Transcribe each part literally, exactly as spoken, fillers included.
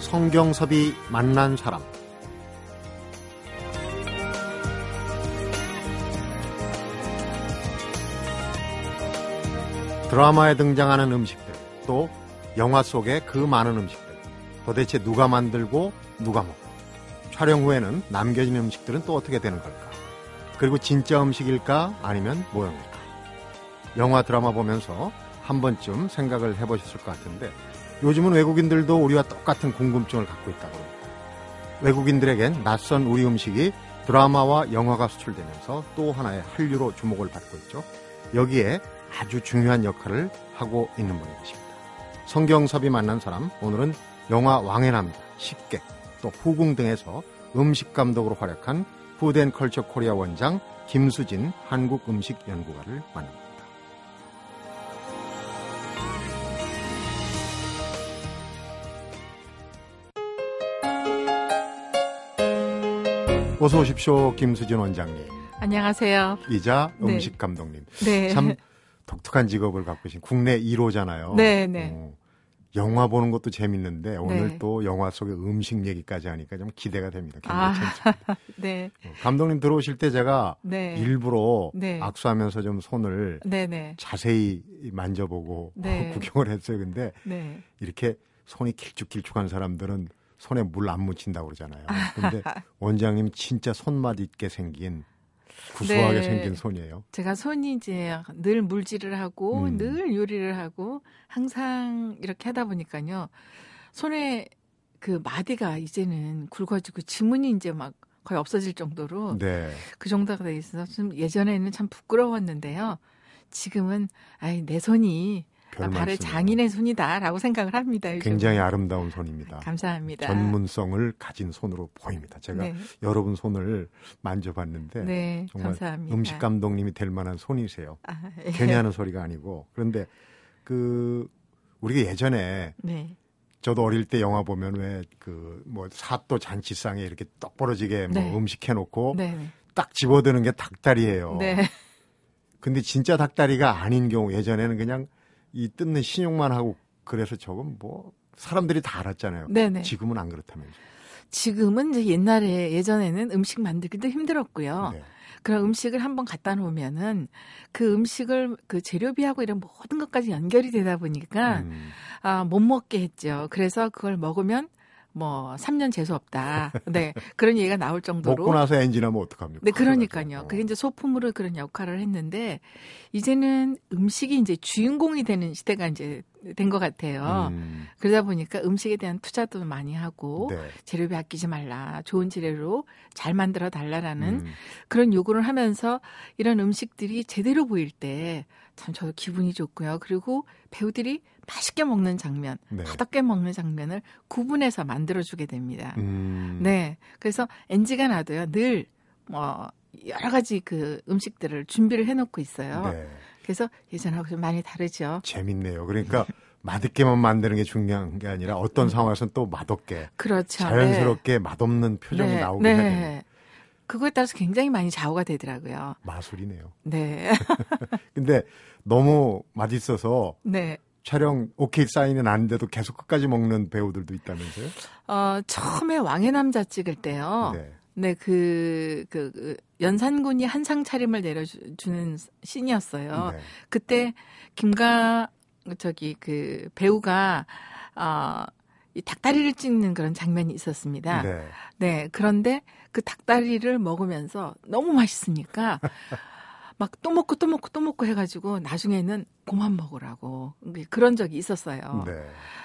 성경섭이 만난 사람. 드라마에 등장하는 음식들, 또 영화 속의 그 많은 음식들, 도대체 누가 만들고 누가 먹고, 촬영 후에는 남겨진 음식들은 또 어떻게 되는 걸까? 그리고 진짜 음식일까 아니면 모형일까? 영화 드라마 보면서 한 번쯤 생각을 해보셨을 것 같은데, 요즘은 외국인들도 우리와 똑같은 궁금증을 갖고 있다고 합니다. 외국인들에겐 낯선 우리 음식이 드라마와 영화가 수출되면서 또 하나의 한류로 주목을 받고 있죠. 여기에 아주 중요한 역할을 하고 있는 분이 계십니다. 성경섭이 만난 사람, 오늘은 영화 왕의 남자, 식객, 또 후궁 등에서 음식감독으로 활약한 푸드앤컬처코리아 원장 김수진 한국음식연구가를 만납니다. 어서 오십시오, 김수진 원장님. 안녕하세요. 이자 음식 네. 감독님. 네. 참 독특한 직업을 갖고 계신 국내 일 호잖아요. 네, 네. 어, 영화 보는 것도 재밌는데 오늘 네. 또 영화 속의 음식 얘기까지 하니까 좀 기대가 됩니다. 아, 네. 어, 감독님 들어오실 때 제가 네. 일부러 네. 악수하면서 좀 손을 네, 네. 자세히 만져보고 네. 구경을 했어요. 근데 네. 이렇게 손이 길쭉길쭉한 사람들은 손에 물 안 묻힌다고 그러잖아요. 근데 원장님 진짜 손맛 있게 생긴, 구수하게 네, 생긴 손이에요. 제가 손이 이제 늘 물질을 하고 음. 늘 요리를 하고 항상 이렇게 하다 보니까요. 손에 그 마디가 이제는 굵어지고 지문이 이제 막 거의 없어질 정도로 네. 그 정도가 돼 있어서 좀 예전에는 참 부끄러웠는데요. 지금은 아이, 내 손이 아, 발의 장인의 손이다라고 생각을 합니다. 요즘. 굉장히 아름다운 손입니다. 감사합니다. 전문성을 가진 손으로 보입니다. 제가 네. 여러분 손을 만져봤는데 네, 정말 감사합니다. 음식 감독님이 될 만한 손이세요. 아, 예. 괜히 하는 소리가 아니고. 그런데 그 우리가 예전에 네. 저도 어릴 때 영화 보면 왜 그 뭐 사또 잔치상에 이렇게 떡 벌어지게 뭐 네. 음식 해놓고 네. 딱 집어드는 게 닭다리예요. 네. 근데 진짜 닭다리가 아닌 경우 예전에는 그냥 이 뜯는 신용만 하고 그래서 저건 뭐 사람들이 다 알았잖아요. 네네. 지금은 안 그렇다면서요. 지금은 이제 옛날에 예전에는 음식 만들기도 힘들었고요. 네. 그런 음식을 한번 갖다 놓으면은 그 음식을 그 재료비하고 이런 모든 것까지 연결이 되다 보니까 음. 아, 못 먹게 했죠. 그래서 그걸 먹으면 뭐 삼 년 재수 없다. 네. 그런 얘기가 나올 정도로. 먹고 나서 엔진하면 어떡합니까? 네, 그러니까요. 그게 이제 소품으로 그런 역할을 했는데 이제는 음식이 이제 주인공이 되는 시대가 이제 된 것 같아요. 음. 그러다 보니까 음식에 대한 투자도 많이 하고 네. 재료비 아끼지 말라. 좋은 재료로 잘 만들어 달라라는 음. 그런 요구를 하면서 이런 음식들이 제대로 보일 때 참 저도 기분이 좋고요. 그리고 배우들이 맛있게 먹는 장면, 네. 바닥게 먹는 장면을 구분해서 만들어주게 됩니다. 음. 네, 그래서 엔지가 나도요. 늘 뭐 여러 가지 그 음식들을 준비를 해놓고 있어요. 네. 그래서 예전하고 좀 많이 다르죠. 재밌네요. 그러니까 맛있게만 만드는 게 중요한 게 아니라 어떤 상황에서는 또 맛없게, 그렇죠. 자연스럽게 네. 맛없는 표정이 네. 나오게 되는. 네. 그거에 따라서 굉장히 많이 좌우가 되더라고요. 마술이네요. 네. 근데 너무 맛있어서 네. 촬영 오케이 사인은 안 돼도 계속 끝까지 먹는 배우들도 있다면서요? 어, 처음에 왕의 남자 찍을 때요. 네. 네, 그, 그, 그 연산군이 한상 차림을 내려주는 씬이었어요. 네. 그때 김가, 저기, 그 배우가, 어, 이 닭다리를 찍는 그런 장면이 있었습니다. 네. 네, 그런데 그 닭다리를 먹으면서 너무 맛있으니까 막 또 먹고 또 먹고 또 먹고 해가지고 나중에는 그만 먹으라고 그런 적이 있었어요. 네.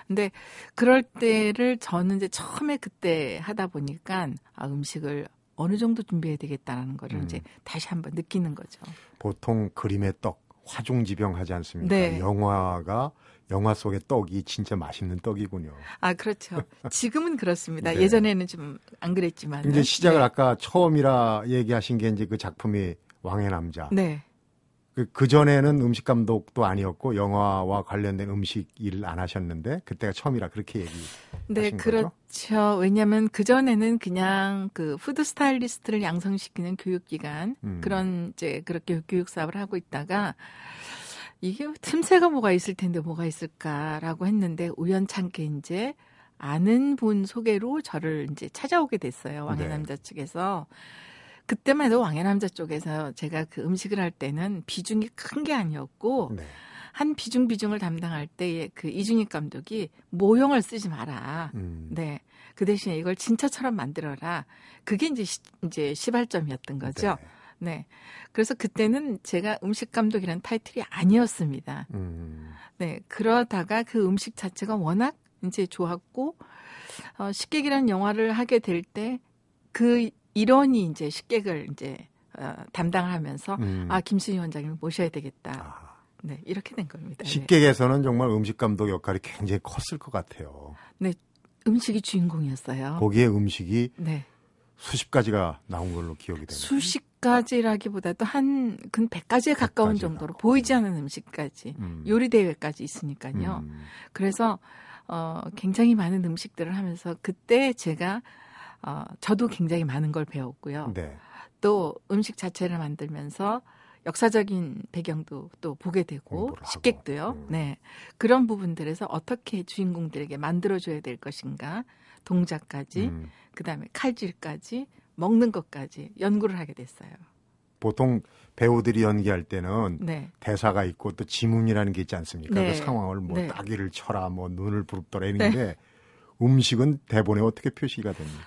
근데 그럴 때를 저는 이제 처음에 그때 하다 보니까 아, 음식을 어느 정도 준비해야 되겠다라는 거를 음. 이제 다시 한번 느끼는 거죠. 보통 그림의 떡, 화중지병 하지 않습니까? 네. 영화가 영화 속의 떡이 진짜 맛있는 떡이군요. 아, 그렇죠. 지금은 그렇습니다. 네. 예전에는 좀 안 그랬지만. 이제 시작을 네. 아까 처음이라 얘기하신 게 이제 그 작품이 왕의 남자. 네. 그, 그전에는 음식 감독도 아니었고 영화와 관련된 음식 일을 안 하셨는데 그때가 처음이라 그렇게 얘기하신 네, 거죠? 네, 그렇죠. 왜냐하면 그전에는 그냥 그 푸드 스타일리스트를 양성시키는 교육기관 음. 그런 이제 그렇게 교육 사업을 하고 있다가 이게 틈새가 뭐가 있을 텐데 뭐가 있을까라고 했는데 우연찮게 이제 아는 분 소개로 저를 이제 찾아오게 됐어요. 왕의 네. 남자 측에서. 그때만 해도 왕의 남자 쪽에서 제가 그 음식을 할 때는 비중이 큰 게 아니었고 네. 한 비중 비중을 담당할 때 그 이준익 감독이 모형을 쓰지 마라. 음. 네. 그 대신에 이걸 진짜처럼 만들어라. 그게 이제 시, 이제 시발점이었던 거죠. 네. 네. 그래서 그때는 제가 음식 감독이라는 타이틀이 아니었습니다. 음. 네. 그러다가 그 음식 자체가 워낙 이제 좋았고 어, 식객이라는 영화를 하게 될 때 그 일원이 이제 식객을 이제 어, 담당을 하면서 음. 아 김수진 원장님을 모셔야 되겠다. 아. 네, 이렇게 된 겁니다. 식객에서는 네. 정말 음식 감독 역할이 굉장히 컸을 것 같아요. 네, 음식이 주인공이었어요. 거기에 음식이 네. 수십 가지가 나온 걸로 기억이 됩니다. 수십 가지라기보다도 한 근 백 가지에 가까운 정도로 가까운. 보이지 않은 음식까지 음. 요리 대회까지 있으니까요. 음. 그래서 어, 굉장히 많은 음식들을 하면서 그때 제가 어, 저도 굉장히 많은 걸 배웠고요. 네. 또 음식 자체를 만들면서 역사적인 배경도 또 보게 되고 식객도요. 음. 네, 그런 부분들에서 어떻게 주인공들에게 만들어줘야 될 것인가 동작까지 음. 그다음에 칼질까지 먹는 것까지 연구를 하게 됐어요. 보통 배우들이 연기할 때는 네. 대사가 있고 또 지문이라는 게 있지 않습니까? 네. 그 상황을 뭐 네. 따귀를 쳐라 뭐 눈을 부릅더라 이런데 네. 음식은 대본에 어떻게 표시가 됩니까?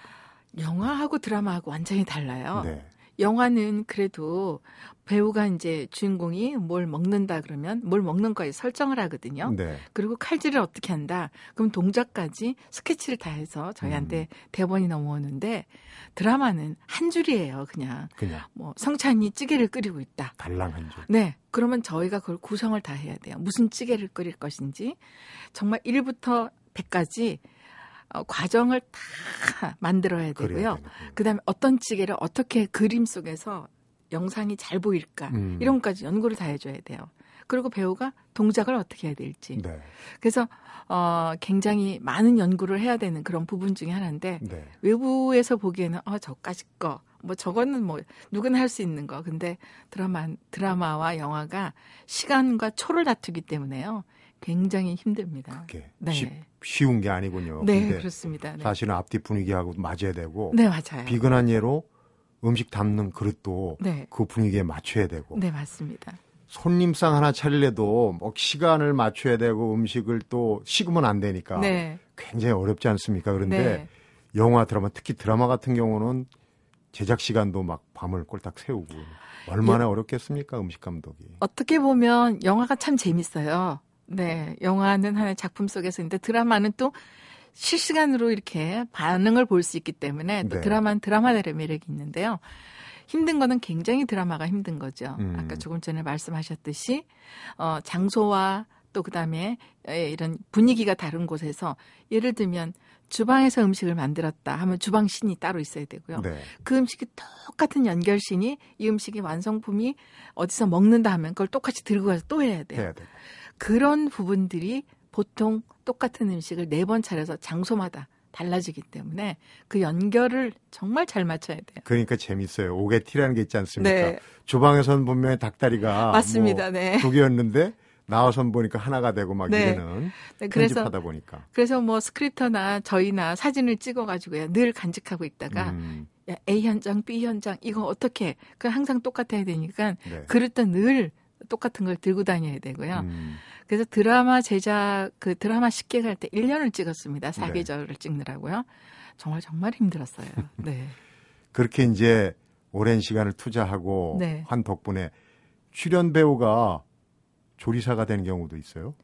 영화하고 드라마하고 완전히 달라요. 네. 영화는 그래도 배우가 이제 주인공이 뭘 먹는다 그러면 뭘 먹는 거에 설정을 하거든요. 네. 그리고 칼질을 어떻게 한다. 그럼 동작까지 스케치를 다 해서 저희한테 음. 대본이 넘어오는데 드라마는 한 줄이에요. 그냥. 그냥. 뭐 성찬이 찌개를 끓이고 있다. 달랑 한 줄. 네. 그러면 저희가 그걸 구성을 다 해야 돼요. 무슨 찌개를 끓일 것인지. 정말 일부터 백까지. 어, 과정을 다 만들어야 되고요. 그다음에 어떤 찌개를 어떻게 그림 속에서 영상이 잘 보일까 음. 이런 것까지 연구를 다 해줘야 돼요. 그리고 배우가 동작을 어떻게 해야 될지. 네. 그래서 어, 굉장히 많은 연구를 해야 되는 그런 부분 중에 하나인데 네. 외부에서 보기에는 어, 저까지 거. 뭐 저거는 뭐 누구나 할 수 있는 거. 근데 드라마, 드라마와 영화가 시간과 초를 다투기 때문에요. 굉장히 힘듭니다. 그게 네. 쉽, 쉬운 게 아니군요. 네, 그렇습니다. 네. 사실은 앞뒤 분위기하고 맞아야 되고 네, 맞아요. 비근한 예로 음식 담는 그릇도 네. 그 분위기에 맞춰야 되고 네, 맞습니다. 손님상 하나 차리려도 뭐 시간을 맞춰야 되고 음식을 또 식으면 안 되니까 네. 굉장히 어렵지 않습니까? 그런데 네. 영화, 드라마, 특히 드라마 같은 경우는 제작 시간도 막 밤을 꼴딱 세우고 얼마나 예. 어렵겠습니까? 음식 감독이. 어떻게 보면 영화가 참 재밌어요. 네, 영화는 하나의 작품 속에서 있는데 드라마는 또 실시간으로 이렇게 반응을 볼 수 있기 때문에 또 네. 드라마는 드라마들의 매력이 있는데요. 힘든 거는 굉장히 드라마가 힘든 거죠. 음. 아까 조금 전에 말씀하셨듯이 어, 장소와 또 그다음에 이런 분위기가 다른 곳에서 예를 들면 주방에서 음식을 만들었다 하면 주방신이 따로 있어야 되고요. 네. 그 음식이 똑같은 연결신이 이 음식이 완성품이 어디서 먹는다 하면 그걸 똑같이 들고 가서 또 해야 돼요. 해야 돼. 그런 부분들이 보통 똑같은 음식을 네 번 차려서 장소마다 달라지기 때문에 그 연결을 정말 잘 맞춰야 돼요. 그러니까 재밌어요. 오게티라는 게 있지 않습니까? 네. 주방에서는 분명히 닭다리가 맞습니다. 뭐 네. 두 개였는데 나와선 보니까 하나가 되고 막 네. 이제는 네, 편집하다 보니까. 그래서 뭐 스크립터나 저희나 사진을 찍어가지고 늘 간직하고 있다가 음. 야, A 현장, B 현장 이거 어떻게 그 항상 똑같아야 되니까 네. 그릇도 늘 똑같은 걸 들고 다녀야 되고요. 음. 그래서 드라마 제작 그 드라마 식객 할 때 일 년을 찍었습니다. 사계절을 네. 찍느라고요. 정말 정말 힘들었어요. 네. 그렇게 이제 오랜 시간을 투자하고 네. 한 덕분에 출연 배우가 조리사가 된 경우도 있어요?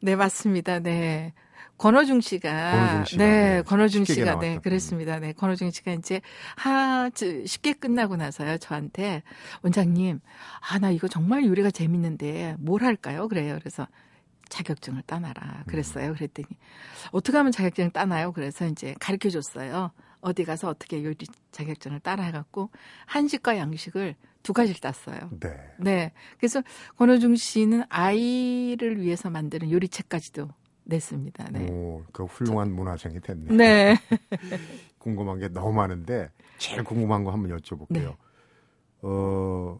네, 맞습니다. 네. 권호중 씨가, 권호중 씨가 네, 네, 권호중 씨가 나왔다. 네, 그랬습니다. 네, 권호중 씨가 이제 하 쉽게 끝나고 나서요 저한테 원장님, 아 나 이거 정말 요리가 재밌는데 뭘 할까요? 그래요. 그래서 자격증을 따놔라. 그랬어요. 그랬더니 어떻게 하면 자격증을 따나요? 그래서 이제 가르쳐 줬어요. 어디 가서 어떻게 요리 자격증을 따라해갖고 한식과 양식을 두 가지를 땄어요. 네. 네. 그래서 권호중 씨는 아이를 위해서 만드는 요리책까지도 냈습니다. 네. 오, 그 훌륭한 저... 문화생이 됐네요. 네. 궁금한 게 너무 많은데 제일 궁금한 거 한번 여쭤볼게요. 네. 어,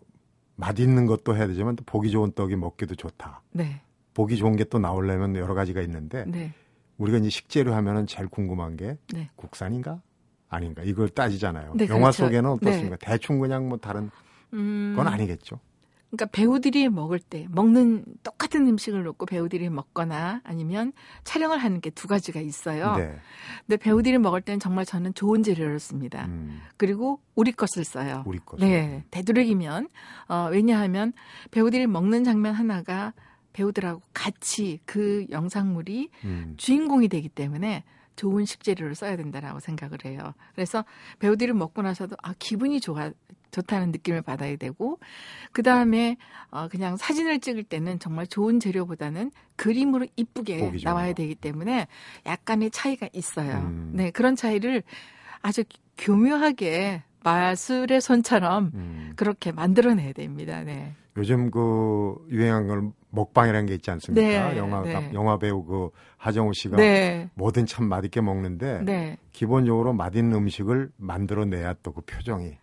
맛있는 것도 해야 되지만 또 보기 좋은 떡이 먹기도 좋다. 네. 보기 좋은 게 또 나오려면 여러 가지가 있는데 네. 우리가 이제 식재료 하면은 제일 궁금한 게 네. 국산인가 아닌가 이걸 따지잖아요. 네, 영화 그렇죠. 속에는 어떻습니까? 네. 대충 그냥 뭐 다른 음... 건 아니겠죠. 그러니까 배우들이 먹을 때 먹는 똑같은 음식을 놓고 배우들이 먹거나 아니면 촬영을 하는 게 두 가지가 있어요. 네. 근데 배우들이 먹을 때는 정말 저는 좋은 재료를 씁니다. 음. 그리고 우리 것을 써요. 우리 것. 네, 되도록이면 어, 왜냐하면 배우들이 먹는 장면 하나가 배우들하고 같이 그 영상물이 음. 주인공이 되기 때문에 좋은 식재료를 써야 된다라고 생각을 해요. 그래서 배우들이 먹고 나서도 아 기분이 좋아. 좋다는 느낌을 받아야 되고 그다음에 어, 그냥 사진을 찍을 때는 정말 좋은 재료보다는 그림으로 이쁘게 나와야 되기 때문에 약간의 차이가 있어요. 음. 네, 그런 차이를 아주 교묘하게 마술의 손처럼 음. 그렇게 만들어내야 됩니다. 네. 요즘 그 유행한 걸 먹방이라는 게 있지 않습니까? 네, 영화 네. 영화 배우 그 하정우 씨가 네. 뭐든 참 맛있게 먹는데 네. 기본적으로 맛있는 음식을 만들어내야 또 그 표정이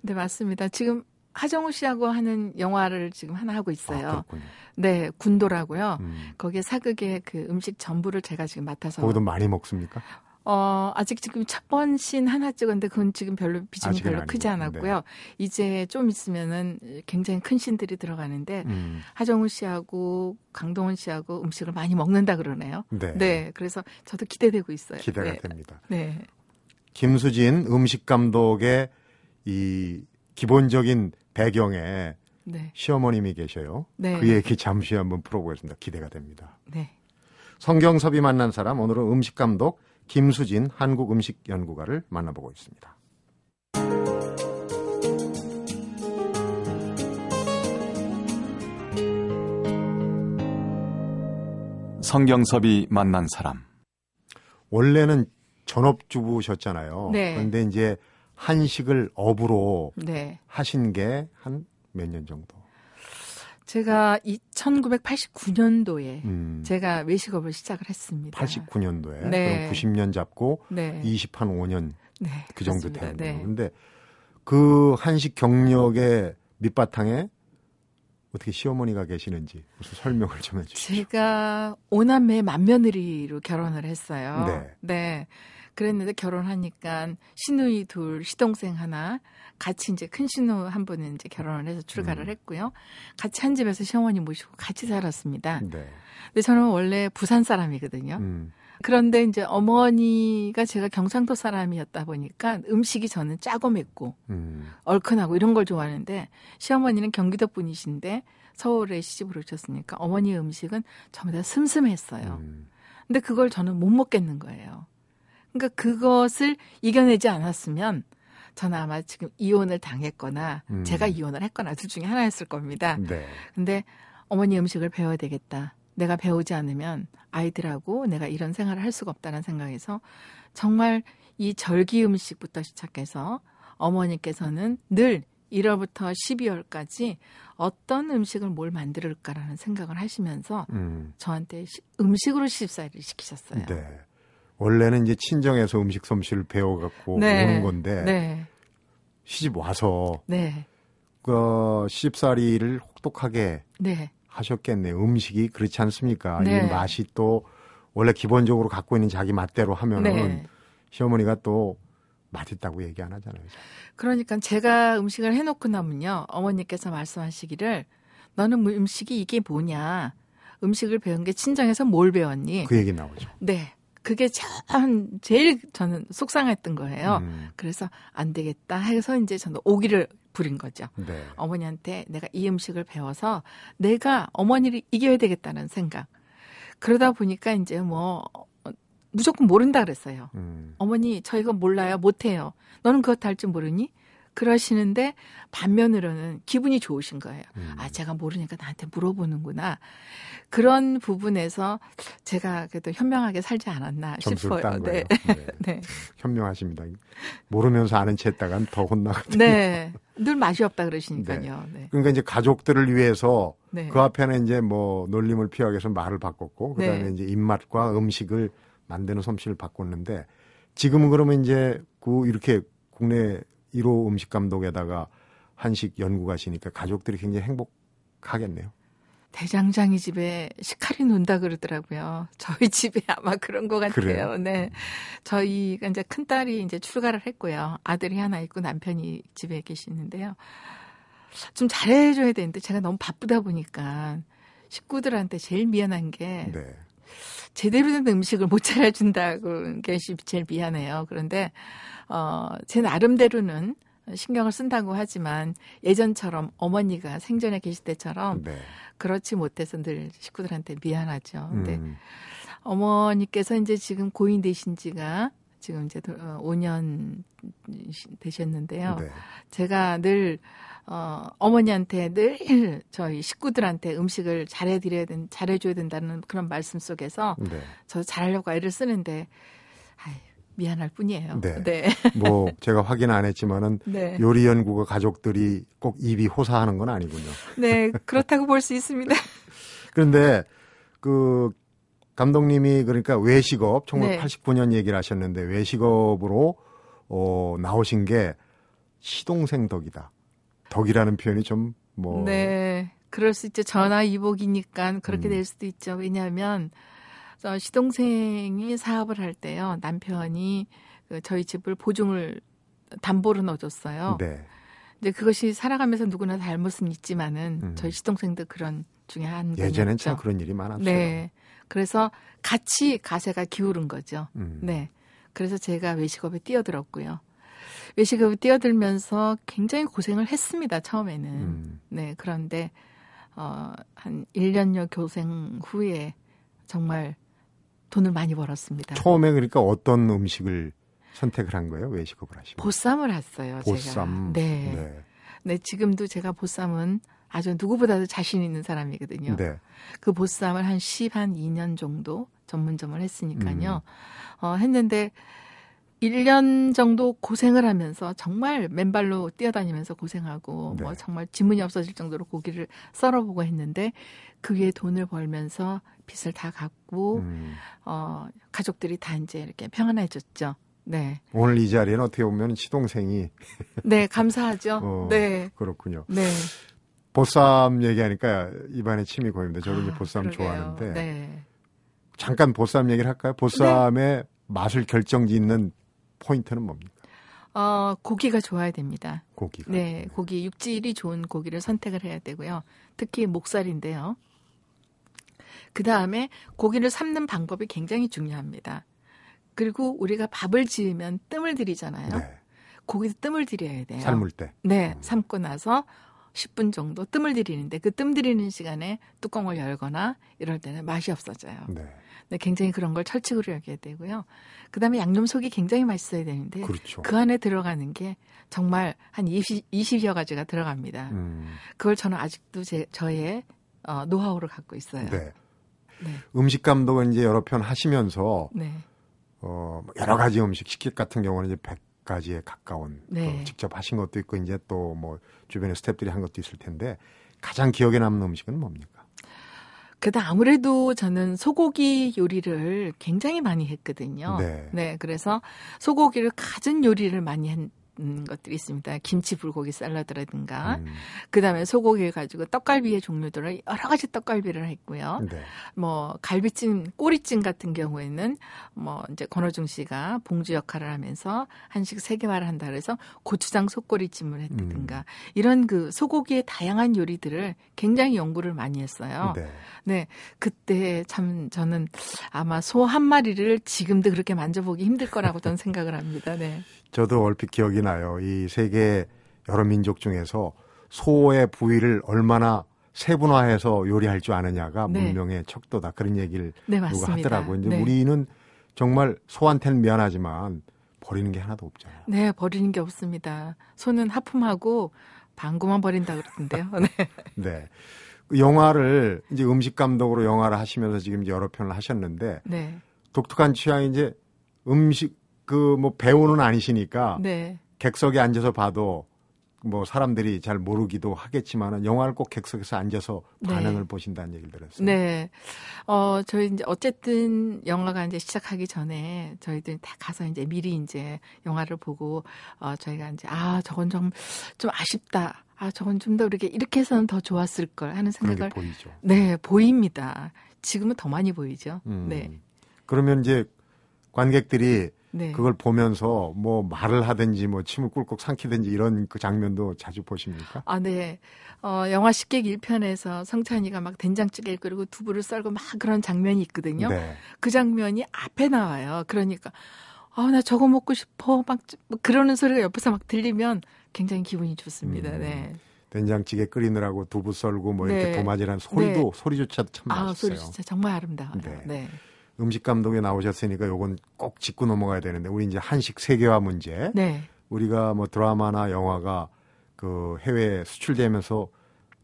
네, 맞습니다. 지금 하정우 씨하고 하는 영화를 지금 하나 하고 있어요. 아, 그렇군요. 네, 군도라고요. 음. 거기에 사극의 그 음식 전부를 제가 지금 맡아서. 거기도 많이 먹습니까? 어, 아직 지금 첫 번 씬 하나 찍었는데 그건 지금 별로 비중이 별로 크지 않았고요. 네. 이제 좀 있으면은 굉장히 큰 씬들이 들어가는데 음. 하정우 씨하고 강동원 씨하고 음식을 많이 먹는다 그러네요. 네. 네, 그래서 저도 기대되고 있어요. 기대가 네. 됩니다. 네. 김수진 음식 감독의 이 기본적인 배경에 네. 시어머님이 계셔요. 네. 그 얘기 잠시 한번 풀어보겠습니다. 기대가 됩니다. 네. 성경섭이 만난 사람, 오늘은 음식감독 김수진 한국음식연구가를 만나보고 있습니다. 성경섭이 만난 사람. 원래는 전업주부셨잖아요. 네. 그런데 이제 한식을 업으로 네. 하신 게 한 몇 년 정도? 제가 천구백팔십구 년도에 음. 제가 외식업을 시작을 했습니다. 팔십구 년도에? 네. 그럼 구십 년 잡고 네. 이십오 년 네, 그 정도 되는 거예요. 그런데 네. 그 한식 경력의 밑바탕에 어떻게 시어머니가 계시는지 무슨 설명을 좀 해주시죠. 제가 오남매 맏며느리로 결혼을 했어요. 네. 네. 그랬는데 결혼하니까 시누이 둘, 시동생 하나, 같이 이제 큰 시누 한 분은 이제 결혼을 해서 출가를 음. 했고요. 같이 한 집에서 시어머니 모시고 같이 살았습니다. 네. 근데 저는 원래 부산 사람이거든요. 음. 그런데 이제 어머니가 제가 경상도 사람이었다 보니까 음식이 저는 짜고 맵고 음. 얼큰하고 이런 걸 좋아하는데 시어머니는 경기도 분이신데 서울에 시집을 오셨으니까 어머니 음식은 전부 다 슴슴했어요. 음. 근데 그걸 저는 못 먹겠는 거예요. 그러니까 그것을 이겨내지 않았으면 저는 아마 지금 이혼을 당했거나 음. 제가 이혼을 했거나 둘 중에 하나였을 겁니다. 네. 근데 어머니 음식을 배워야 되겠다. 내가 배우지 않으면 아이들하고 내가 이런 생활을 할 수가 없다는 생각에서 정말 이 절기 음식부터 시작해서 어머니께서는 늘 일월부터 십이월까지 어떤 음식을 뭘 만들까라는 생각을 하시면서 음. 저한테 시, 음식으로 시집살이를 시키셨어요. 네. 원래는 이제 친정에서 음식 솜씨를 배워갖고 네. 오는 건데 네. 시집 와서 네. 그 시집살이를 혹독하게 네. 하셨겠네요. 음식이 그렇지 않습니까? 네. 이 맛이 또 원래 기본적으로 갖고 있는 자기 맛대로 하면은 네. 시어머니가 또 맛있다고 얘기 안 하잖아요. 그러니까 제가 음식을 해놓고 나면요. 어머니께서 말씀하시기를 너는 뭐 음식이 이게 뭐냐. 음식을 배운 게 친정에서 뭘 배웠니. 그 얘기 나오죠. 네. 그게 참 제일 저는 속상했던 거예요. 음. 그래서 안 되겠다 해서 이제 저는 오기를 부린 거죠. 네. 어머니한테 내가 이 음식을 배워서 내가 어머니를 이겨야 되겠다는 생각. 그러다 보니까 이제 뭐 무조건 모른다 그랬어요. 음. 어머니 저 이거 몰라요. 못해요. 너는 그것 할 줄 모르니? 그러시는데 반면으로는 기분이 좋으신 거예요. 음. 아, 제가 모르니까 나한테 물어보는구나. 그런 부분에서 제가 그래도 현명하게 살지 않았나 점수를 싶어요. 딴 거예요. 네. 네. 네. 현명하십니다. 모르면서 아는 채 했다간 더 혼나거든요. 네. 늘 맛이 없다 그러시니까요. 네. 네. 그러니까 이제 가족들을 위해서 네. 그 앞에는 이제 뭐 놀림을 피하기 위해서 말을 바꿨고 그다음에 네. 이제 입맛과 음식을 만드는 솜씨를 바꿨는데 지금은 그러면 이제 그 이렇게 국내 일 호 음식 감독에다가 한식 연구가시니까 가족들이 굉장히 행복하겠네요. 대장장이 집에 식칼이 논다 그러더라고요. 저희 집에 아마 그런 것 같아요. 그래요? 네. 저희가 이제 큰딸이 이제 출가를 했고요. 아들이 하나 있고 남편이 집에 계시는데요. 좀 잘해줘야 되는데 제가 너무 바쁘다 보니까 식구들한테 제일 미안한 게 네. 제대로 된 음식을 못 차려준다는 게 제일 미안해요. 그런데 어, 제 나름대로는 신경을 쓴다고 하지만 예전처럼 어머니가 생전에 계실 때처럼 네. 그렇지 못해서 늘 식구들한테 미안하죠. 근데 음. 어머니께서 이제 지금 고인 되신 지가 지금 이제 오 년 되셨는데요. 네. 제가 늘 어, 어머니한테 늘 저희 식구들한테 음식을 잘해드려야 된, 잘해줘야 된다는 그런 말씀 속에서 네. 저 잘하려고 애를 쓰는데 아이, 미안할 뿐이에요. 네. 네. 뭐 제가 확인 안 했지만은 네. 요리 연구가 가족들이 꼭 입이 호사하는 건 아니군요. 네, 그렇다고 볼 수 있습니다. 그런데 그 감독님이 그러니까 외식업 천구백팔십구 년 네. 얘기를 하셨는데 외식업으로 어, 나오신 게 시동생 덕이다. 덕이라는 표현이 좀 뭐 네, 그럴 수 있죠. 전화위복이니까 그렇게 음. 될 수도 있죠. 왜냐하면 시동생이 사업을 할 때요 남편이 저희 집을 보증을 담보로 넣어줬어요. 네. 이제 그것이 살아가면서 누구나 잘못은 있지만은 음. 저희 시동생도 그런 중에 한 분이었죠. 예전엔 참 그런 일이 많았어요. 네. 그래서 같이 가세가 기울은 거죠. 음. 네. 그래서 제가 외식업에 뛰어들었고요. 외식업에 뛰어들면서 굉장히 고생을 했습니다. 처음에는. 음. 네. 그런데 어, 한 일 년여 고생 후에 정말 돈을 많이 벌었습니다. 처음에 그러니까 어떤 음식을 선택을 한 거예요? 외식업을 하시면? 보쌈을 했어요. 보쌈. 제가. 네. 네. 네. 지금도 제가 보쌈은 아주 누구보다도 자신 있는 사람이거든요. 네. 그 보쌈을 한 십, 한 이 년 정도 전문점을 했으니까요. 음. 어, 했는데 일 년 정도 고생을 하면서 정말 맨발로 뛰어다니면서 고생하고 네. 뭐 정말 지문이 없어질 정도로 고기를 썰어보고 했는데 그게 돈을 벌면서 빚을 다 갚고 음. 어, 가족들이 다 이제 이렇게 평안해졌죠. 네. 오늘 이 자리에는 어떻게 보면 시동생이 네, 감사하죠. 어, 네. 그렇군요. 네. 보쌈 얘기하니까 입안에 침이 고입니다. 저도 아, 이제 보쌈 그러게요. 좋아하는데 네. 잠깐 보쌈 얘기를 할까요? 보쌈의 네. 맛을 결정짓는 포인트는 뭡니까? 어, 고기가 좋아야 됩니다. 고기가. 네, 고기 육질이 좋은 고기를 선택을 해야 되고요. 특히 목살인데요. 그 다음에 고기를 삶는 방법이 굉장히 중요합니다. 그리고 우리가 밥을 지으면 뜸을 들이잖아요. 네. 고기도 뜸을 들여야 돼요. 삶을 때. 네, 음. 삶고 나서 십 분 정도 뜸을 들이는데 그 뜸 들이는 시간에 뚜껑을 열거나 이럴 때는 맛이 없어져요. 네. 네, 굉장히 그런 걸 철칙으로 여겨야 되고요. 그다음에 양념속이 굉장히 맛있어야 되는데 그렇죠. 그 안에 들어가는 게 정말 한 이십여 가지가 들어갑니다. 음. 그걸 저는 아직도 제, 저의 어, 노하우를 갖고 있어요. 네. 네. 음식 감독은 이제 여러 편 하시면서 네. 어, 여러 가지 음식 식객 같은 경우는 이제 백 가지에 가까운 네. 직접 하신 것도 있고 이제 또 뭐 주변에 스태프들이 한 것도 있을 텐데 가장 기억에 남는 음식은 뭡니까? 그다 아무래도 저는 소고기 요리를 굉장히 많이 했거든요. 네. 네, 그래서 소고기를 가진 요리를 많이 한 것들이 있습니다. 김치 불고기 샐러드라든가, 음. 그다음에 소고기를 가지고 떡갈비의 종류들을 여러 가지 떡갈비를 했고요. 네. 뭐 갈비찜, 꼬리찜 같은 경우에는 뭐 이제 권호중 씨가 봉주 역할을 하면서 한식 세계화를 한다 그래서 고추장 속꼬리찜을 했다든가 음. 이런 그 소고기의 다양한 요리들을 굉장히 연구를 많이 했어요. 네, 네 그때 참 저는 아마 소 한 마리를 지금도 그렇게 만져보기 힘들 거라고 저는 생각을 합니다. 네. 저도 얼핏 기억이 나요. 이 세계 여러 민족 중에서 소의 부위를 얼마나 세분화해서 요리할 줄 아느냐가 네. 문명의 척도다. 그런 얘기를 네, 누가 하더라고요. 이제 네. 우리는 정말 소한테는 미안하지만 버리는 게 하나도 없잖아요. 네, 버리는 게 없습니다. 소는 하품하고 방구만 버린다 그러던데요. 네. 네. 영화를 이제 음식 감독으로 영화를 하시면서 지금 이제 여러 편을 하셨는데 네. 독특한 취향이 이제 음식 그 뭐 배우는 아니시니까 네. 객석에 앉아서 봐도 뭐 사람들이 잘 모르기도 하겠지만 영화를 꼭 객석에서 앉아서 반응을 네. 보신다는 얘기를 들었어요. 네. 어, 저희 이제 어쨌든 영화가 이제 시작하기 전에 저희들 다 가서 이제 미리 이제 영화를 보고 어, 저희가 이제 아, 저건 좀, 좀 아쉽다. 아, 저건 좀 더 이렇게 이렇게 해서는 더 좋았을 걸 하는 생각을 보이죠. 네, 보입니다. 지금은 더 많이 보이죠. 음. 네. 그러면 이제 관객들이 네. 그걸 보면서 뭐 말을 하든지 뭐 침을 꿀꺽 삼키든지 이런 그 장면도 자주 보십니까? 아, 네. 어, 영화 식객 일 편에서 성찬이가 막 된장찌개 끓이고 두부를 썰고 막 그런 장면이 있거든요. 네. 그 장면이 앞에 나와요. 그러니까 아, 나 저거 먹고 싶어. 막 그러는 소리가 옆에서 막 들리면 굉장히 기분이 좋습니다. 음, 네. 된장찌개 끓이느라고 두부 썰고 뭐 이렇게 네. 도마질한 소리도 네. 소리조차도 참 아, 맛있어요. 소리조차 정말 아름다워요. 네. 네. 음식 감독에 나오셨으니까 요건 꼭 짚고 넘어가야 되는데 우리 이제 한식 세계화 문제. 네. 우리가 뭐 드라마나 영화가 그 해외에 수출되면서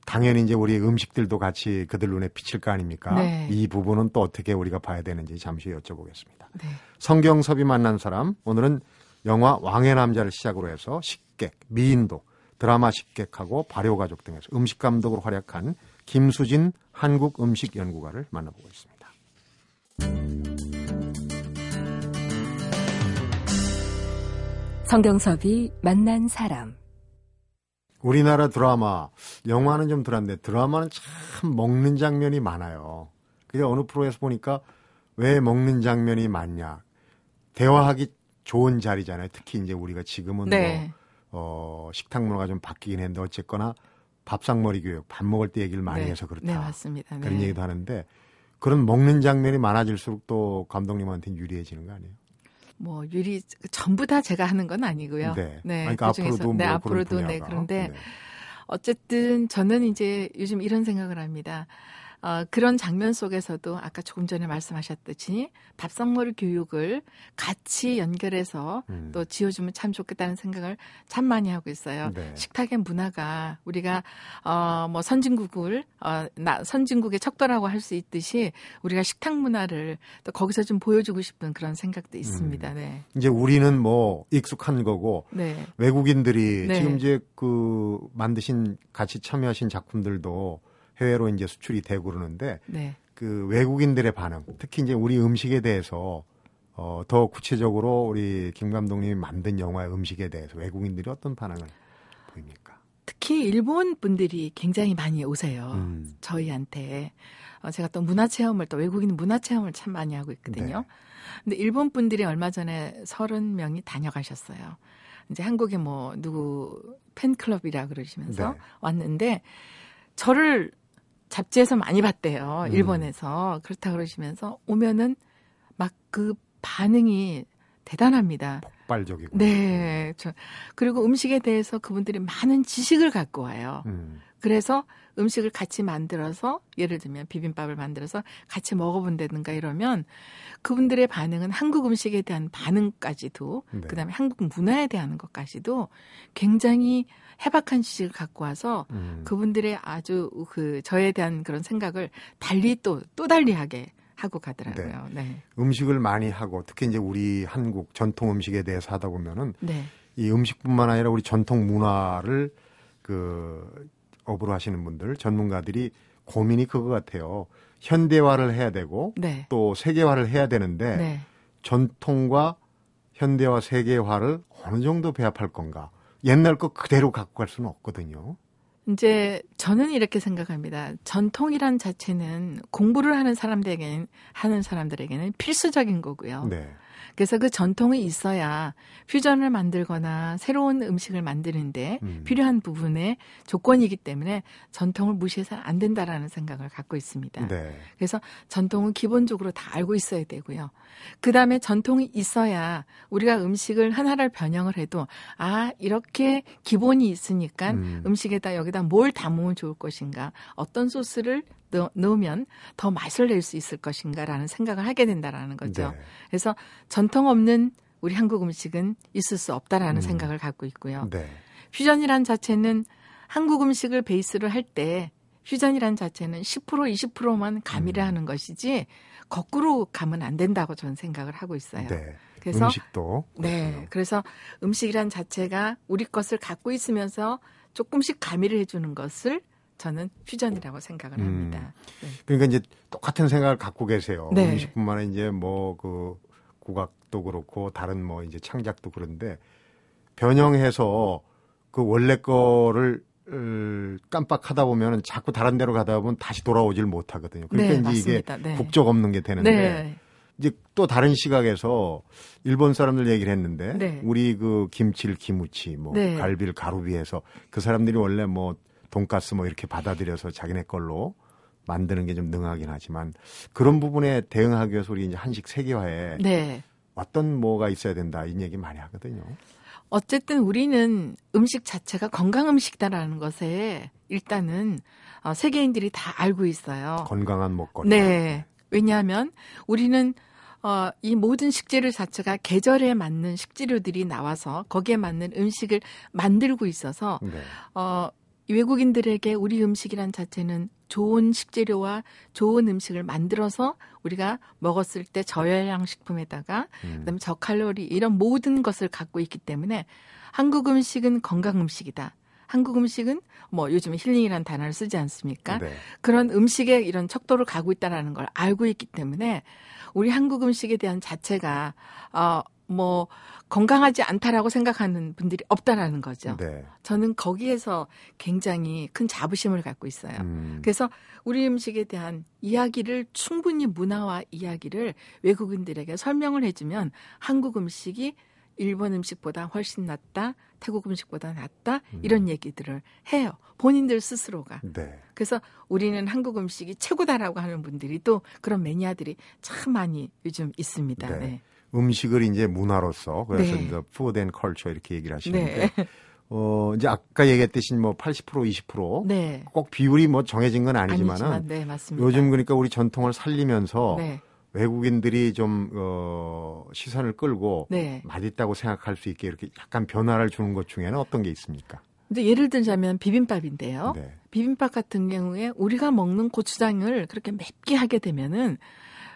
당연히 이제 우리 음식들도 같이 그들 눈에 비칠 거 아닙니까? 네. 이 부분은 또 어떻게 우리가 봐야 되는지 잠시 여쭤보겠습니다. 네. 성경섭이 만난 사람 오늘은 영화 왕의 남자를 시작으로 해서 식객, 미인도, 드라마 식객하고 발효 가족 등에서 음식 감독으로 활약한 김수진 한국 음식 연구가를 만나보고 있습니다. 성경섭이 만난 사람. 우리나라 드라마, 영화는 좀 들었는데 드라마는 참 먹는 장면이 많아요. 그래서 어느 프로에서 보니까 왜 먹는 장면이 많냐. 대화하기 좋은 자리잖아요. 특히 이제 우리가 지금은 네. 뭐, 어, 식탁 문화가 좀 바뀌긴 했는데 어쨌거나 밥상머리 교육, 밥 먹을 때 얘기를 많이 네. 해서 그렇다. 네, 맞습니다. 그런 네. 얘기도 하는데 그런 먹는 장면이 많아질수록 또 감독님한테는 유리해지는 거 아니에요? 뭐 유리 전부 다 제가 하는 건 아니고요. 네, 네 그러니까 그 앞으로도 뭐 네, 앞으로도 분야가. 네 그런데 네. 어쨌든 저는 이제 요즘 이런 생각을 합니다. 어, 그런 장면 속에서도 아까 조금 전에 말씀하셨듯이 밥상머리 교육을 같이 연결해서 음. 또 지어주면 참 좋겠다는 생각을 참 많이 하고 있어요. 네. 식탁의 문화가 우리가 어, 뭐 선진국을 어, 나, 선진국의 척도라고 할 수 있듯이 우리가 식탁 문화를 또 거기서 좀 보여주고 싶은 그런 생각도 있습니다. 음. 네. 이제 우리는 뭐 익숙한 거고 네. 외국인들이 네. 지금 이제 그 만드신 같이 참여하신 작품들도 해외로 이제 수출이 되고 그러는데 네. 그 외국인들의 반응, 특히 이제 우리 음식에 대해서 어, 더 구체적으로 우리 김 감독님이 만든 영화의 음식에 대해서 외국인들이 어떤 반응을 보입니까? 특히 일본 분들이 굉장히 많이 오세요. 음. 저희한테 어, 제가 또 문화 체험을 또 외국인 문화 체험을 참 많이 하고 있거든요. 네. 근데 일본 분들이 얼마 전에 서른 명이 다녀가셨어요. 이제 한국에 뭐 누구 팬클럽이라 그러시면서 네. 왔는데 저를 잡지에서 많이 봤대요. 일본에서. 음. 그렇다 그러시면서 오면은 막 그 반응이 대단합니다. 폭발적이고. 네. 저, 그리고 음식에 대해서 그분들이 많은 지식을 갖고 와요. 음. 그래서 음식을 같이 만들어서 예를 들면 비빔밥을 만들어서 같이 먹어본다든가 이러면 그분들의 반응은 한국 음식에 대한 반응까지도 네. 그다음에 한국 문화에 대한 것까지도 굉장히 해박한 지식을 갖고 와서 음. 그분들의 아주 그 저에 대한 그런 생각을 달리 또, 또 달리하게 하고 가더라고요. 네. 네. 음식을 많이 하고 특히 이제 우리 한국 전통 음식에 대해서 하다 보면은 네. 이 음식뿐만 아니라 우리 전통 문화를 그 업으로 하시는 분들, 전문가들이 고민이 그거 같아요. 현대화를 해야 되고 네. 또 세계화를 해야 되는데 네. 전통과 현대화, 세계화를 어느 정도 배합할 건가. 옛날 거 그대로 갖고 갈 수는 없거든요. 이제 저는 이렇게 생각합니다. 전통이란 자체는 공부를 하는 사람들에게는, 하는 사람들에게는 필수적인 거고요. 네. 그래서 그 전통이 있어야 퓨전을 만들거나 새로운 음식을 만드는데 음. 필요한 부분의 조건이기 때문에 전통을 무시해서는 안 된다라는 생각을 갖고 있습니다. 네. 그래서 전통은 기본적으로 다 알고 있어야 되고요. 그다음에 전통이 있어야 우리가 음식을 하나를 변형을 해도 아 이렇게 기본이 있으니까 음. 음식에다 여기다 뭘 담으면 좋을 것인가 어떤 소스를 넣으면 더 맛을 낼 수 있을 것인가라는 생각을 하게 된다라는 거죠. 네. 그래서 전통 없는 우리 한국 음식은 있을 수 없다라는 음. 생각을 갖고 있고요. 네. 퓨전이란 자체는 한국 음식을 베이스로 할 때 퓨전이란 자체는 십 퍼센트, 이십 퍼센트만 가미를 음. 하는 것이지 거꾸로 가면 안 된다고 저는 생각을 하고 있어요. 네. 그래서 음식도 네, 그렇군요. 그래서 음식이란 자체가 우리 것을 갖고 있으면서 조금씩 가미를 해주는 것을 저는 퓨전이라고 생각을 합니다. 음. 네. 그러니까 이제 똑같은 생각을 갖고 계세요. 네. 음식뿐만 아니라 이제 뭐 그 국악도 그렇고 다른 뭐 이제 창작도 그런데 변형해서 그 원래 거를 깜빡하다 보면은 자꾸 다른 데로 가다 보면 다시 돌아오질 못하거든요. 그러니까 네, 이제 맞습니다. 이게 네. 국적 없는 게 되는데 네. 이제 또 다른 시각에서 일본 사람들 얘기를 했는데 네. 우리 그 김치를 김우치, 뭐 네. 갈비를 가루비해서 그 사람들이 원래 뭐 돈가스 뭐 이렇게 받아들여서 자기네 걸로 만드는 게 좀 능하긴 하지만 그런 부분에 대응하기 위해서 우리 이제 한식 세계화에 네. 어떤 뭐가 있어야 된다 이 얘기 많이 하거든요. 어쨌든 우리는 음식 자체가 건강 음식이다라는 것에 일단은 세계인들이 다 알고 있어요. 건강한 먹거리. 네. 왜냐하면 우리는 어, 이 모든 식재료 자체가 계절에 맞는 식재료들이 나와서 거기에 맞는 음식을 만들고 있어서 네. 어, 외국인들에게 우리 음식이란 자체는 좋은 식재료와 좋은 음식을 만들어서 우리가 먹었을 때 저열량 식품에다가 음. 그다음에 저칼로리 이런 모든 것을 갖고 있기 때문에 한국 음식은 건강 음식이다. 한국 음식은 뭐 요즘 힐링이라는 단어를 쓰지 않습니까? 네. 그런 음식에 이런 척도를 가고 있다라는 걸 알고 있기 때문에 우리 한국 음식에 대한 자체가 어 뭐 건강하지 않다라고 생각하는 분들이 없다라는 거죠. 네. 저는 거기에서 굉장히 큰 자부심을 갖고 있어요. 음. 그래서 우리 음식에 대한 이야기를 충분히 문화와 이야기를 외국인들에게 설명을 해주면 한국 음식이 일본 음식보다 훨씬 낫다, 태국 음식보다 낫다 이런 얘기들을 해요. 본인들 스스로가. 네. 그래서 우리는 한국 음식이 최고다라고 하는 분들이 또 그런 매니아들이 참 많이 요즘 있습니다. 네. 네. 음식을 이제 문화로서 그래서 네. 이제 푸드앤컬처 이렇게 얘기를 하시는데 네. 어 이제 아까 얘기했듯이 뭐 팔십 퍼센트 이십 퍼센트 네. 꼭 비율이 뭐 정해진 건 아니지만은 아니지만, 네, 맞습니다. 요즘 그러니까 우리 전통을 살리면서. 네. 외국인들이 좀 어, 시선을 끌고 네. 맛있다고 생각할 수 있게 이렇게 약간 변화를 주는 것 중에는 어떤 게 있습니까? 이제 예를 들자면 비빔밥인데요. 네. 비빔밥 같은 경우에 우리가 먹는 고추장을 그렇게 맵게 하게 되면은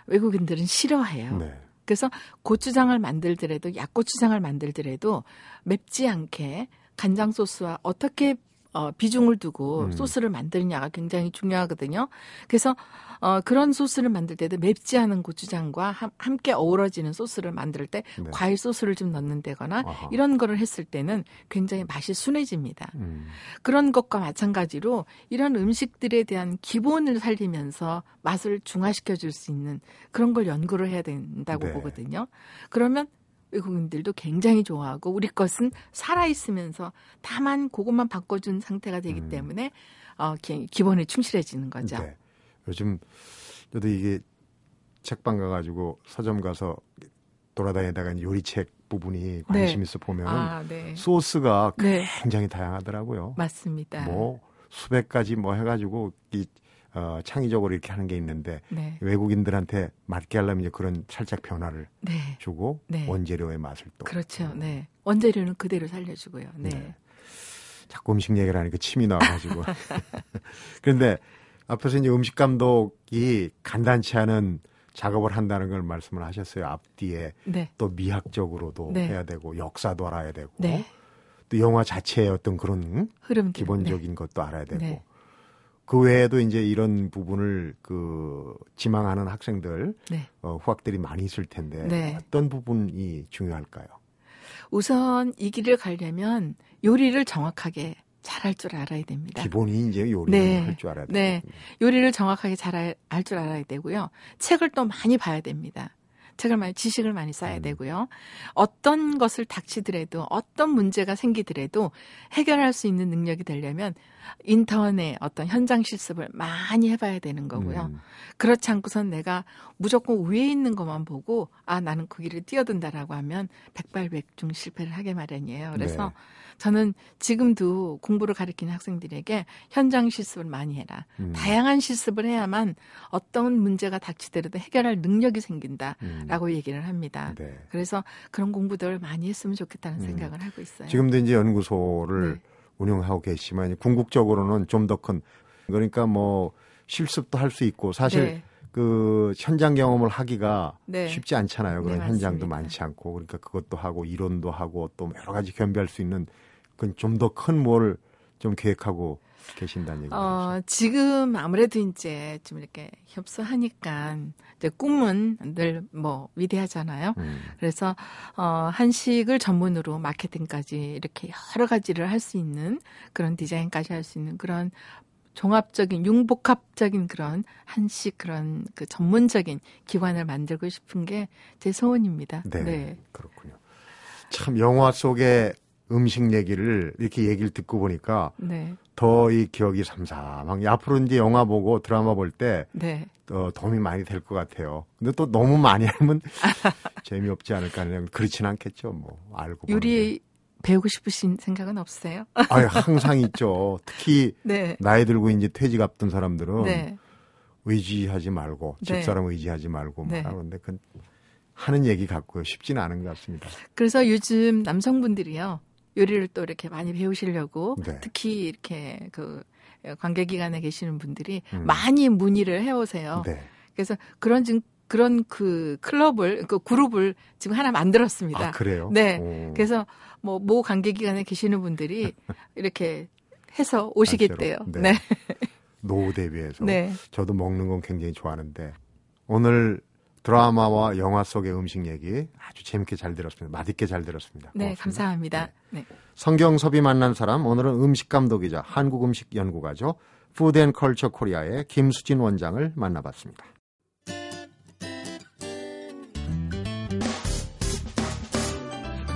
외국인들은 싫어해요. 네. 그래서 고추장을 만들더라도 약고추장을 만들더라도 맵지 않게 간장 소스와 어떻게 어, 비중을 두고 음. 소스를 만드느냐가 굉장히 중요하거든요. 그래서 어, 그런 소스를 만들 때도 맵지 않은 고추장과 함, 함께 어우러지는 소스를 만들 때 네. 과일 소스를 좀 넣는다거나 아하. 이런 거를 했을 때는 굉장히 맛이 순해집니다. 음. 그런 것과 마찬가지로 이런 음식들에 대한 기본을 살리면서 맛을 중화시켜 줄 수 있는 그런 걸 연구를 해야 된다고 네. 보거든요. 그러면 외국인들도 굉장히 좋아하고 우리 것은 살아있으면서 다만 그것만 바꿔준 상태가 되기 음. 때문에 어, 기본에 충실해지는 거죠. 네. 요즘 저도 이게 책방 가가지고 서점 가서 돌아다니다가 요리책 부분이 관심 네. 있어 보면 아, 네. 소스가 네. 굉장히 다양하더라고요. 맞습니다. 뭐 수백 가지 뭐 해가지고 이 어, 창의적으로 이렇게 하는 게 있는데 네. 외국인들한테 맞게 하려면 이제 그런 살짝 변화를 네. 주고 네. 원재료의 맛을 또 그렇죠. 네. 원재료는 그대로 살려주고요. 네. 네. 자꾸 음식 얘기를 하니까 침이 나와가지고 그런데 앞에서 이제 음식 감독이 간단치 않은 작업을 한다는 걸 말씀을 하셨어요. 앞뒤에 네. 또 미학적으로도 네. 해야 되고 역사도 알아야 되고 네. 또 영화 자체의 어떤 그런 흐름들, 기본적인 네. 것도 알아야 되고 네. 그 외에도 이제 이런 부분을 그 지망하는 학생들, 네. 어, 후학들이 많이 있을 텐데 네. 어떤 부분이 중요할까요? 우선 이 길을 가려면 요리를 정확하게 잘할 줄 알아야 됩니다. 기본이 이제 요리를 네. 할 줄 알아야 돼요. 네, 요리를 정확하게 잘 알 줄 알아야 되고요. 책을 또 많이 봐야 됩니다. 책을 많이, 지식을 많이 쌓아야 음. 되고요. 어떤 것을 닥치더라도 어떤 문제가 생기더라도 해결할 수 있는 능력이 되려면 인턴의 어떤 현장 실습을 많이 해봐야 되는 거고요. 음. 그렇지 않고선 내가 무조건 위에 있는 것만 보고 아 나는 그 길을 뛰어든다라고 하면 백발백중 실패를 하게 마련이에요. 그래서 네. 저는 지금도 공부를 가르치는 학생들에게 현장 실습을 많이 해라. 음. 다양한 실습을 해야만 어떤 문제가 닥치더라도 해결할 능력이 생긴다. 음. 라고 얘기를 합니다. 네. 그래서 그런 공부들 많이 했으면 좋겠다는 음. 생각을 하고 있어요. 지금도 이제 연구소를 네. 운영하고 계시지만 궁극적으로는 좀 더 큰 그러니까 뭐 실습도 할 수 있고 사실 네. 그 현장 경험을 하기가 네. 쉽지 않잖아요. 그런 네, 현장도 많지 않고 그러니까 그것도 하고 이론도 하고 또 여러 가지 겸비할 수 있는 그건 좀 더 큰 뭘 좀 계획하고 계신다는 얘기죠. 어, 지금 아무래도 이제 좀 이렇게 협소하니까 이제 꿈은 늘 뭐 위대하잖아요. 음. 그래서 어, 한식을 전문으로 마케팅까지 이렇게 여러 가지를 할 수 있는 그런 디자인까지 할 수 있는 그런 종합적인 융복합적인 그런 한식 그런 그 전문적인 기관을 만들고 싶은 게 제 소원입니다. 네, 네. 그렇군요. 참 영화 속에 음식 얘기를 이렇게 얘기를 듣고 보니까 네. 더 이 기억이 삼삼하게 앞으로 이제 영화 보고 드라마 볼 때 네. 어, 도움이 많이 될 것 같아요. 근데 또 너무 많이 하면 재미없지 않을까 하는 그렇진 않겠죠. 뭐 알고 요리 배우고 싶으신 생각은 없으세요? 아니, 항상 있죠. 특히 네. 나이 들고 이제 퇴직 앞둔 사람들은 네. 의지하지 말고 네. 집사람 의지하지 말고 네. 말하는데 그 하는 얘기 같고요. 쉽지는 않은 것 같습니다. 그래서 요즘 남성분들이요. 요리를 또 이렇게 많이 배우시려고 네. 특히 이렇게 그 관계기관에 계시는 분들이 음. 많이 문의를 해오세요. 네. 그래서 그런 지금 그런 그 클럽을 그 그룹을 지금 하나 만들었습니다. 아, 그래요? 네. 오. 그래서 뭐 모 관계기관에 계시는 분들이 이렇게 해서 오시겠대요. 네. 네. 노후 대비해서 네. 저도 먹는 건 굉장히 좋아하는데 오늘 드라마와 영화 속의 음식 얘기 아주 재밌게 잘 들었습니다. 맛있게 잘 들었습니다. 고맙습니다. 네, 감사합니다. 네. 네. 성경섭이 만난 사람, 오늘은 음식감독이자 한국음식연구가죠. 푸드앤컬처코리아의 김수진 원장을 만나봤습니다.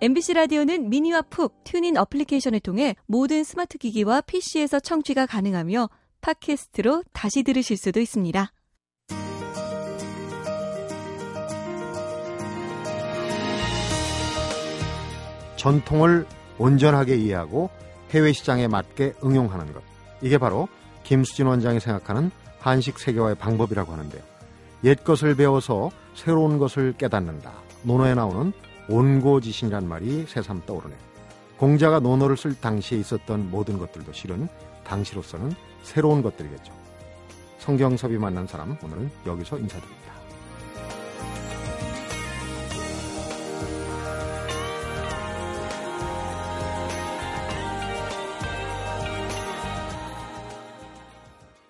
엠비씨 라디오는 미니와 푹 튜닝 어플리케이션을 통해 모든 스마트 기기와 피씨에서 청취가 가능하며 팟캐스트로 다시 들으실 수도 있습니다. 전통을 온전하게 이해하고 해외 시장에 맞게 응용하는 것. 이게 바로 김수진 원장이 생각하는 한식 세계화의 방법이라고 하는데요. 옛 것을 배워서 새로운 것을 깨닫는다. 논어에 나오는 온고지신이란 말이 새삼 떠오르네. 공자가 논어를 쓸 당시에 있었던 모든 것들도 실은 당시로서는 새로운 것들이겠죠. 성경섭이 만난 사람, 오늘은 여기서 인사드립니다.